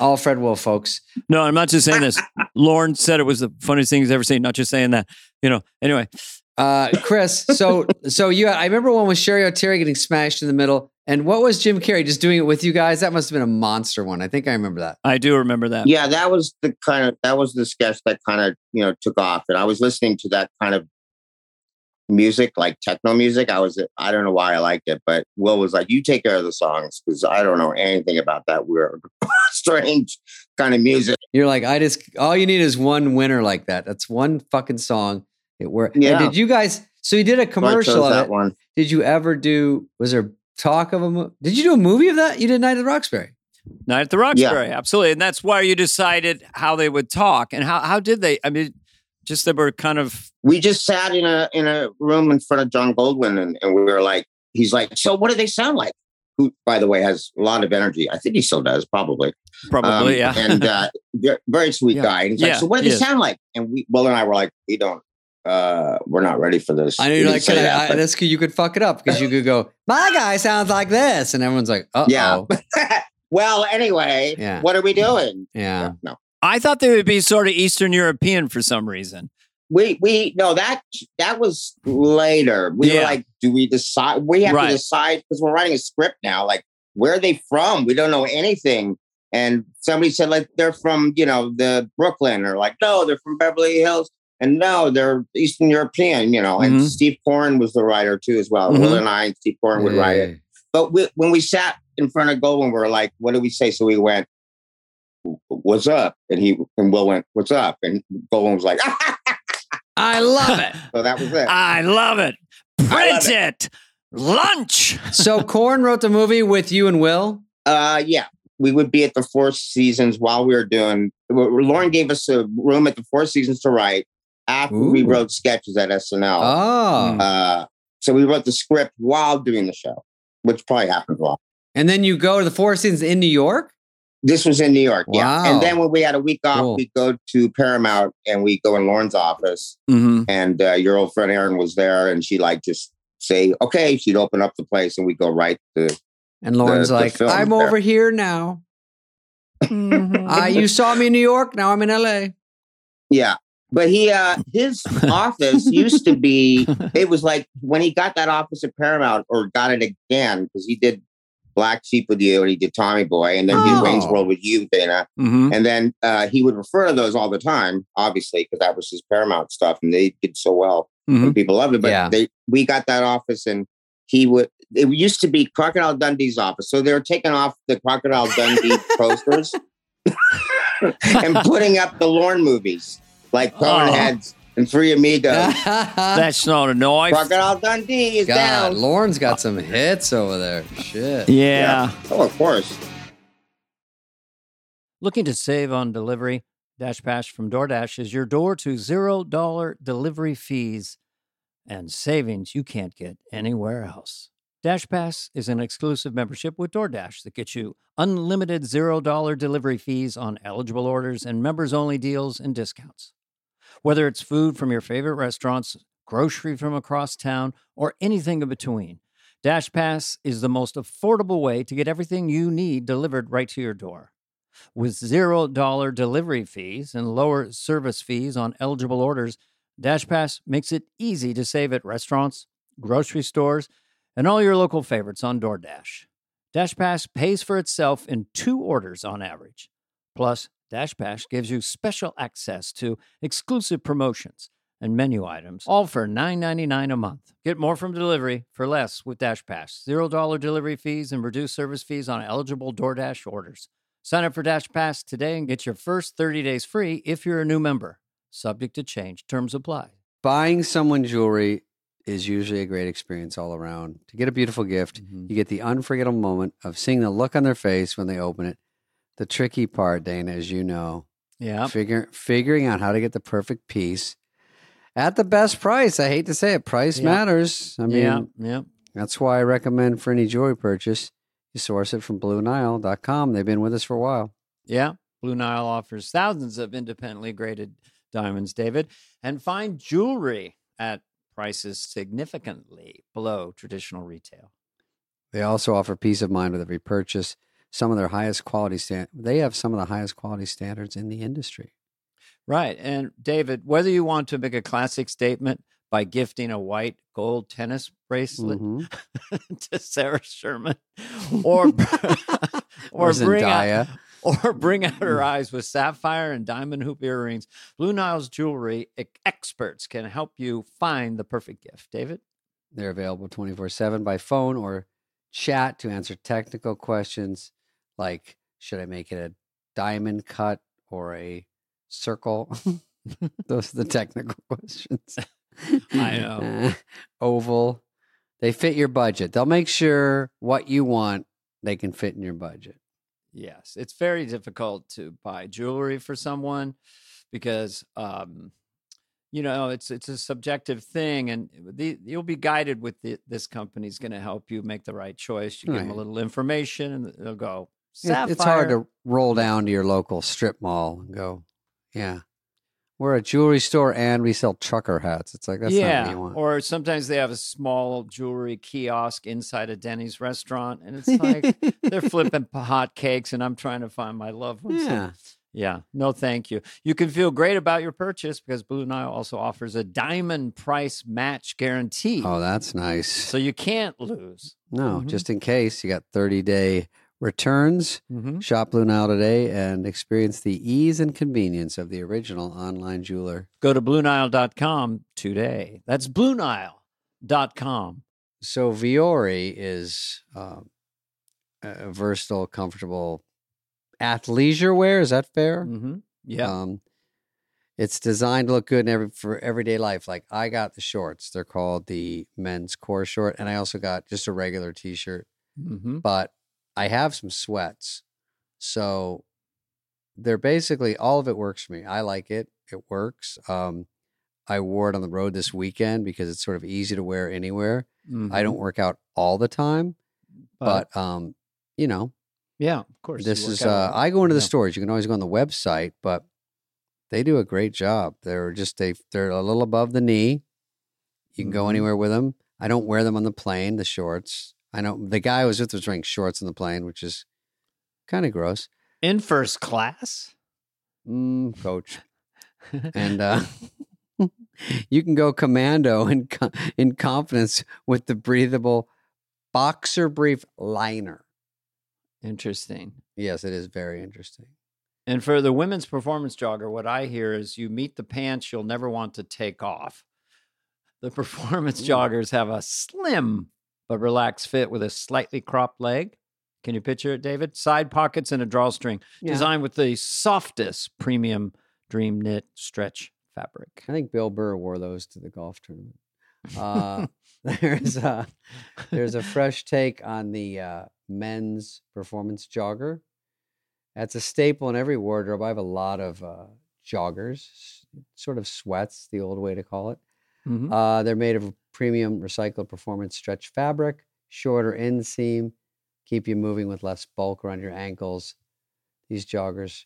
All Fred Wolf, folks. No, I'm not just saying this. Lorne said it was the funniest thing he's ever seen. Not just saying that. You know, anyway. Chris, so you, I remember one with Sherry O'Terry getting smashed in the middle. And what was Jim Carrey just doing it with you guys? That must have been a monster one. I think I remember that. I do remember that. Yeah, that was the sketch that kind of, you know, took off. And I was listening to that kind of music, like techno music. I don't know why I liked it, but Will was like, you take care of the songs because I don't know anything about that weird strange kind of music. You're like, all you need is one winner like that. That's one fucking song. It worked. Yeah. And did you guys, so you did a commercial of that one. Did you ever do, was there talk of did you do a movie of that? You did Night at the Roxbury. Yeah. Absolutely. And that's why you decided how they would talk and how did they, I mean, just they were kind of. We just sat in a room in front of John Goldwyn, and we were like, he's like, so what do they sound like? Who, by the way, has a lot of energy. I think he still does, probably, yeah. And very sweet guy. And he's like, so what do they sound like? And Will and I were like, we don't. We're not ready for this. I know you're like, you could fuck it up because you could go, my guy sounds like this, and everyone's like, uh oh. Yeah. Well, anyway, what are we doing? Yeah, no. I thought they would be sort of Eastern European for some reason. That was later. We were like, do we decide? We have to decide because we're writing a script now. Like, where are they from? We don't know anything. And somebody said, like, they're from, you know, the Brooklyn, or like, no, they're from Beverly Hills, and no, they're Eastern European, you know. And Steve Koren was the writer too, as well. Will and I and Steve Koren would write it. But when we sat in front of Goldwyn, we were like, what do we say? So we went, what's up? And Will went, what's up? And Goldwyn was like, I love it. So that was it. I love it. Print it. Lunch. So Koren wrote the movie with you and Will? Yeah. We would be at the Four Seasons while we were doing... Lorne gave us a room at the Four Seasons to write after we wrote sketches at SNL. Oh. So we wrote the script while doing the show, which probably happened a lot. And then you go to the Four Seasons in New York? This was in New York, yeah. And then when we had a week off, we go to Paramount and we go in Lorne's office. And your old friend Erin was there, and she like just say, "Okay," she'd open up the place, and we go right to. And Lorne's like, "I'm over here now. You saw me in New York. Now I'm in LA." Yeah, but his office used to be. It was like when he got that office at Paramount, or got it again because he did Black Sheep with you, and he did Tommy Boy, and then did Wayne's World with you, Dana. Mm-hmm. And then he would refer to those all the time, obviously, because that was his Paramount stuff, and they did so well, and people loved it. But we got that office, and he would. It used to be Crocodile Dundee's office, so they were taking off the Crocodile Dundee posters and putting up the Lorne movies, like Coneheads and Three Amigos. That's not a knife. Crocodile Dundee is down. Lorne's got some hits over there. Shit. Yeah. Oh, of course. Looking to save on delivery? Dash Pash from DoorDash is your door to $0 delivery fees and savings you can't get anywhere else. Dash Pass is an exclusive membership with DoorDash that gets you unlimited $0 delivery fees on eligible orders and members-only deals and discounts. Whether it's food from your favorite restaurants, grocery from across town, or anything in between, Dash Pass is the most affordable way to get everything you need delivered right to your door. With $0 delivery fees and lower service fees on eligible orders, Dash Pass makes it easy to save at restaurants, grocery stores, and all your local favorites on DoorDash. Dash Pass pays for itself in 2 orders on average. Plus, DashPass gives you special access to exclusive promotions and menu items, all for $9.99 a month. Get more from delivery for less with DashPass. $0 delivery fees and reduced service fees on eligible DoorDash orders. Sign up for DashPass today and get your first 30 days free if you're a new member. Subject to change. Terms apply. Buying someone jewelry is usually a great experience all around. To get a beautiful gift, you get the unforgettable moment of seeing the look on their face when they open it. The tricky part, Dana, as you know, figuring out how to get the perfect piece at the best price. I hate to say it, price matters. I mean, that's why I recommend for any jewelry purchase, you source it from BlueNile.com. They've been with us for a while. Yeah, Blue Nile offers thousands of independently graded diamonds, David, and find jewelry at prices significantly below traditional retail. They also offer peace of mind with every purchase. They have some of the highest quality standards in the industry. Right. And David, whether you want to make a classic statement by gifting a white gold tennis bracelet to Sarah Sherman or bring out her eyes with sapphire and diamond hoop earrings, Blue Nile's jewelry experts can help you find the perfect gift. David? They're available 24/7 by phone or chat to answer technical questions like, should I make it a diamond cut or a circle? Those are the technical questions. I know. Oval. They fit your budget. They'll make sure what you want, they can fit in your budget. Yes. It's very difficult to buy jewelry for someone because, you know, it's a subjective thing, and you'll be guided with this company's going to help you make the right choice. You give them a little information, and they'll go, sapphire. It's hard to roll down to your local strip mall and go, we're a jewelry store and we sell trucker hats. It's like, that's not what you want. Or sometimes they have a small jewelry kiosk inside a Denny's restaurant, and it's like they're flipping hot cakes, and I'm trying to find my loved ones. Yeah. Yeah, no, thank you. You can feel great about your purchase because Blue Nile also offers a diamond price match guarantee. Oh, that's nice. So you can't lose. No, just in case, you got 30-day returns. Shop Blue Nile today and experience the ease and convenience of the original online jeweler. Go to BlueNile.com today. That's BlueNile.com. So Vuori is a versatile, comfortable athleisure wear, is that fair? It's designed to look good in for everyday life. Like, I got the shorts, they're called the men's core short, and I also got just a regular t-shirt, but I have some sweats, so they're basically, all of it works for me. I like it, it works. I wore it on the road this weekend because it's sort of easy to wear anywhere. I don't work out all the time, but you know. Yeah, of course. This is, I go into the stores. You can always go on the website, but they do a great job. They're a little above the knee. You can go anywhere with them. I don't wear them on the plane, the shorts. I know the guy I was with was wearing shorts on the plane, which is kind of gross. In first class? Coach. And you can go commando in confidence with the breathable boxer brief liner. Interesting. Yes, it is very interesting. And for the women's performance jogger, what I hear is you meet the pants you'll never want to take off. The performance joggers have a slim but relaxed fit with a slightly cropped leg. Can you picture it, David? Side pockets and a drawstring designed with the softest premium dream knit stretch fabric. I think Bill Burr wore those to the golf tournament. There's a fresh take on the men's performance jogger. That's a staple in every wardrobe. I have a lot of joggers, sort of sweats, the old way to call it. Mm-hmm. They're made of premium recycled performance stretch fabric, shorter inseam, keep you moving with less bulk around your ankles. These joggers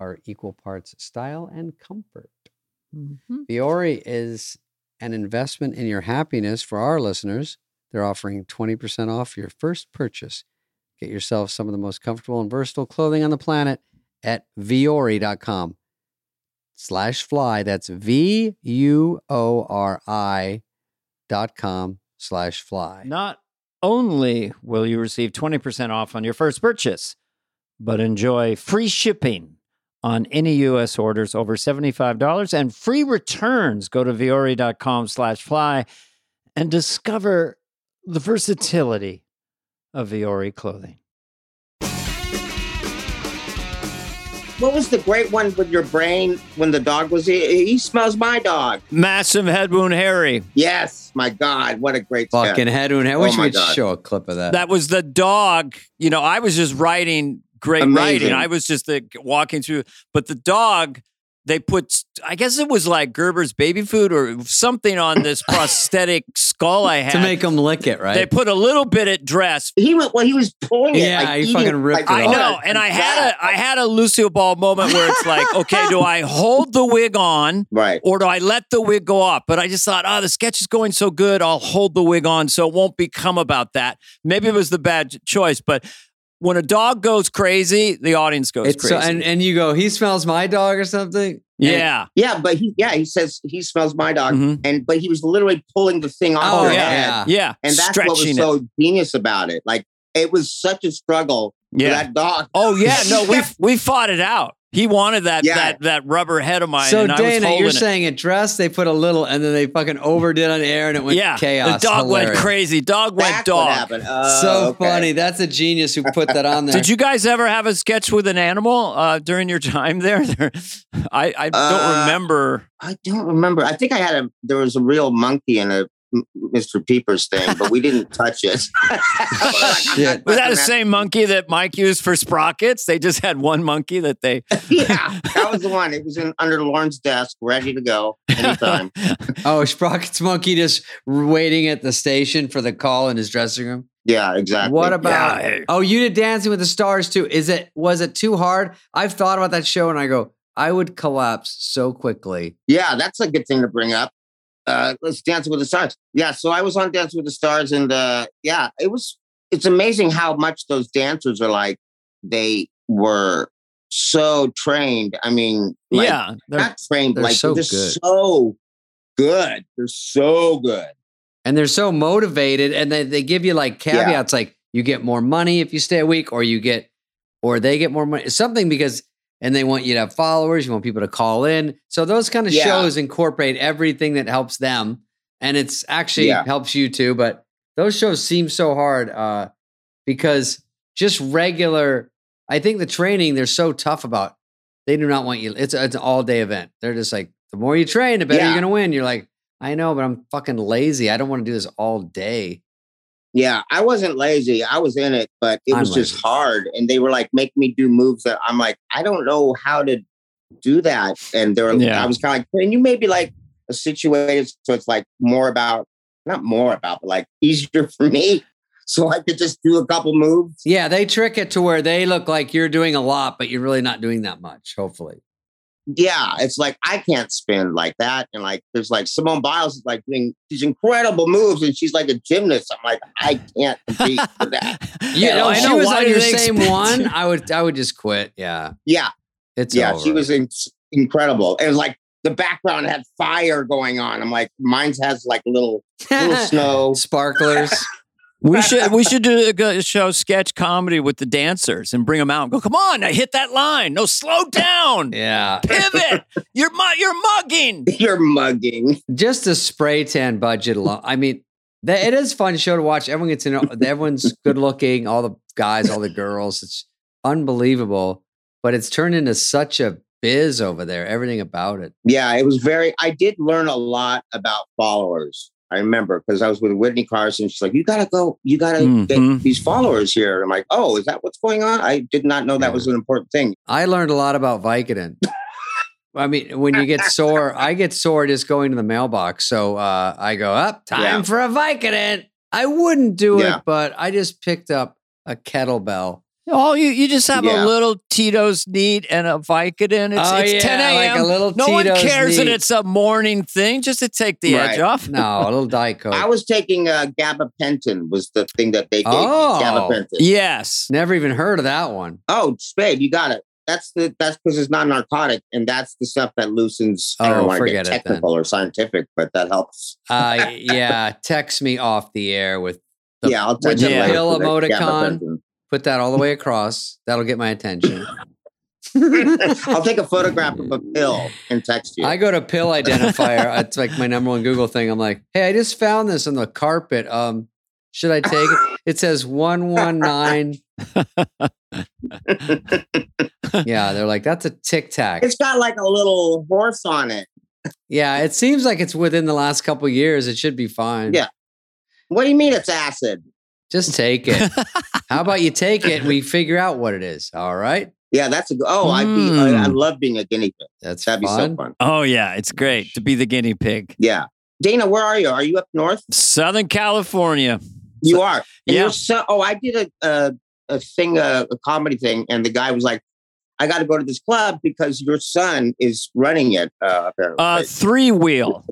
are equal parts style and comfort. Mm-hmm. Vuori is an investment in your happiness for our listeners. They're offering 20% off your first purchase. Get yourself some of the most comfortable and versatile clothing on the planet at vuori.com/fly. That's VUORI.com/fly. Not only will you receive 20% off on your first purchase, but enjoy free shipping on any U.S. orders over $75 and free returns. Go to vuori.com/fly and discover the versatility of Vuori clothing. What was the great one with your brain when the dog was here? He smells my dog. Massive Head Wound Harry. Yes, my God, what a great fucking set. Head Wound Harry. I wish we could show a clip of that. That was the dog. You know, I was just writing great writing. I was just walking through. But the dog, they put, I guess it was like Gerber's baby food or something on this prosthetic skull I had. To make him lick it, right? They put a little bit at dress. He was pulling it. Yeah, like he fucking ripped it off. I know, and I had a Lucille Ball moment where it's like, okay, do I hold the wig on or do I let the wig go off? But I just thought, the sketch is going so good, I'll hold the wig on so it won't become about that. Maybe it was the bad choice, but when a dog goes crazy, the audience goes crazy. And you go, he smells my dog or something? Yeah. But he says he smells my dog. Mm-hmm. But he was literally pulling the thing off her head. Yeah. And that's stretching what was so genius about it. Like, it was such a struggle for that dog. Oh, yeah. No, we fought it out. He wanted that rubber head of mine. So, and Dana, I was saying it dressed, they put a little, and then they fucking overdid on air, and it went chaos. The dog went crazy. That's what happened. Funny. That's a genius who put that on there. Did you guys ever have a sketch with an animal during your time there? I don't remember. I don't remember. I think I had there was a real monkey in a Mr. Peepers thing, but we didn't touch it. Was that the same monkey that Mike used for sprockets? They just had one monkey that they... Yeah, that was the one. It was under Lorne's desk, ready to go anytime. Sprocket's monkey just waiting at the station for the call in his dressing room? Yeah, exactly. What about... Yeah. Oh, you did Dancing with the Stars too. Was it too hard? I've thought about that show and I go, I would collapse so quickly. Yeah, that's a good thing to bring up. Let's Dance with the Stars. Yeah, so I was on Dance with the Stars, and it's amazing how much those dancers are like, they were so trained. I mean, like, not trained, like they're so good. They're so good. And they're so motivated, and they give you like caveats, like you get more money if you stay a week, or they get more money, something because... And they want you to have followers. You want people to call in. So those kind of shows incorporate everything that helps them. And it's actually helps you too. But those shows seem so hard because just regular, I think the training, they're so tough about. They do not want you. It's an all-day event. They're just like, the more you train, the better you're going to win. You're like, I know, but I'm fucking lazy. I don't want to do this all day. Yeah, I wasn't lazy. I was in it, but it was just hard. And they were like, make me do moves that I'm like, I don't know how to do that. And they were, I was kind of like, can you maybe like a situated so it's like but like easier for me so I could just do a couple moves? Yeah, they trick it to where they look like you're doing a lot, but you're really not doing that much, hopefully. Yeah, it's like I can't spin like that, and like there's like Simone Biles is like doing these incredible moves, and she's like a gymnast. I'm like, I can't compete for that. She was on your same one. I would just quit. Yeah, yeah, it's over. She was incredible. It was like the background had fire going on. I'm like, mine has like little snow sparklers. We should do a show, sketch comedy with the dancers, and bring them out and go, come on, I hit that line. No, slow down. Yeah. Pivot. You're mugging. You're mugging. Just a spray tan budget alone. I mean, it is a fun show to watch. Everyone gets to know. Everyone's good looking. All the guys, all the girls. It's unbelievable. But it's turned into such a biz over there. Everything about it. Yeah, it was very, I did learn a lot about followers. I remember because I was with Whitney Carson. She's like, you got to get these followers here. I'm like, oh, is that what's going on? I did not know that was an important thing. I learned a lot about Vicodin. I mean, when you get sore, I get sore just going to the mailbox. So I go up, time for a Vicodin. I wouldn't do it, but I just picked up a kettlebell. Oh, you just have a little Tito's neat and a Vicodin. It's 10 a.m. Like a little no Tito's one cares neat. That it's a morning thing just to take the edge off. No, a little Diet Coke. I was taking gabapentin was the thing that they gave me, gabapentin. Yes. Never even heard of that one. Oh, Spade, you got it. That's because it's not narcotic, and that's the stuff that loosens. I don't want to get technical or scientific, but that helps. Text me off the air with the I'll text you the pill emoticon. Put that all the way across. That'll get my attention. I'll take a photograph of a pill and text you. I go to pill identifier. It's like my number one Google thing. I'm like, hey, I just found this on the carpet. Should I take it? It says 119. Yeah, they're like, that's a Tic Tac. It's got like a little horse on it. Yeah, it seems like it's within the last couple of years. It should be fine. Yeah. What do you mean it's acid? Just take it. How about you take it and we figure out what it is? All right. Yeah, that's a I love being a guinea pig. That'd be so fun. Oh, yeah. It's great to be the guinea pig. Yeah. Dana, where are you? Are you up north? Southern California. You are? And yeah. I did a thing, a comedy thing. And the guy was like, I got to go to this club because your son is running it. Apparently. Three Wheel.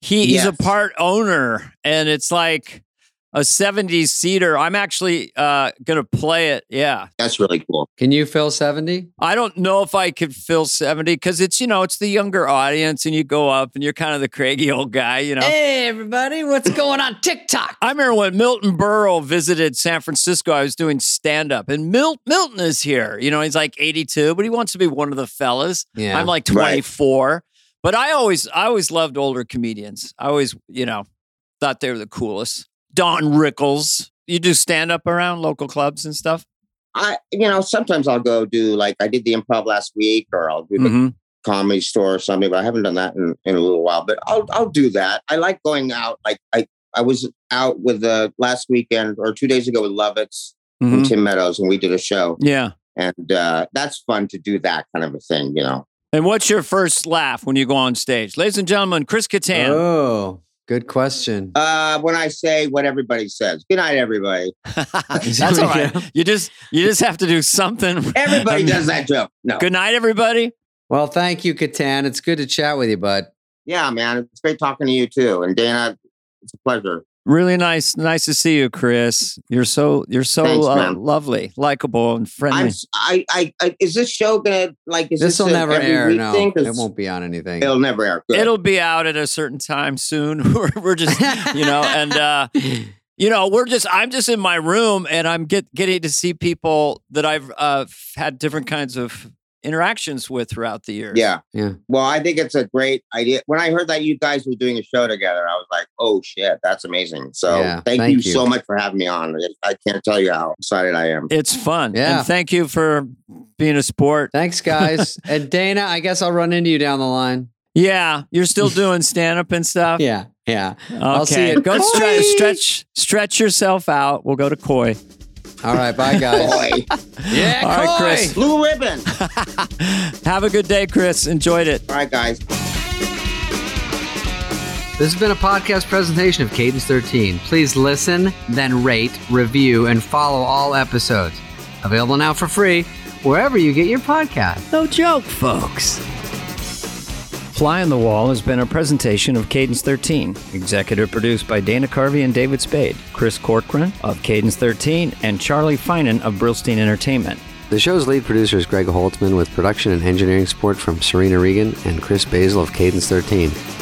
He's a part owner. And it's like a 70 seater. I'm actually going to play it. Yeah. That's really cool. Can you fill 70? I don't know if I could fill 70 because it's, it's the younger audience and you go up and you're kind of the craggy old guy, Hey, everybody, what's going on TikTok? I remember when Milton Berle visited San Francisco, I was doing stand-up and Milton is here. He's like 82, but he wants to be one of the fellas. Yeah. I'm like 24, but I always loved older comedians. I always, thought they were the coolest. Don Rickles. You do stand up around local clubs and stuff? I sometimes I'll go do like I did the Improv last week or I'll do the Comedy Store or something, but I haven't done that in a little while, but I'll do that. I like going out. Like I was out with last weekend or 2 days ago with Lovitz and Tim Meadows and we did a show. Yeah. And that's fun to do that kind of a thing, And what's your first laugh when you go on stage? Ladies and gentlemen, Chris Kattan. Oh. Good question. When I say what everybody says, good night, everybody. That's all right. You just have to do something. Everybody does that joke. No. Good night, everybody. Well, thank you, Kattan. It's good to chat with you, bud. Yeah, man. It's great talking to you too. And Dana, it's a pleasure. Really nice. Nice to see you, Chris. You're so thanks, lovely, likable, and friendly. Is this show gonna like? Is this will never air. No, it won't be on anything. It'll never air. Good. It'll be out at a certain time soon. We're just, and we're just. I'm just in my room, and I'm getting to see people that I've had different kinds of interactions with throughout the years. Yeah. Well, I think it's a great idea. When I heard that you guys were doing a show together, I was like, oh shit, that's amazing. So thank you so much for having me on. I can't tell you how excited I am. It's fun. Yeah. And thank you for being a sport. Thanks, guys. And Dana, I guess I'll run into you down the line. Yeah. You're still doing stand-up and stuff? Yeah. Okay. I'll see you. Go stretch yourself out. We'll go to Koi. All right, bye, guys. Yeah, all right, Chris. Blue ribbon. Have a good day, Chris. Enjoyed it. All right, guys. This has been a podcast presentation of Cadence 13. Please listen, then rate, review, and follow all episodes. Available now for free wherever you get your podcast. No joke, folks. Fly on the Wall has been a presentation of Cadence 13, executive produced by Dana Carvey and David Spade, Chris Corcoran of Cadence 13, and Charlie Finan of Brillstein Entertainment. The show's lead producer is Greg Holtzman with production and engineering support from Serena Regan and Chris Basil of Cadence 13.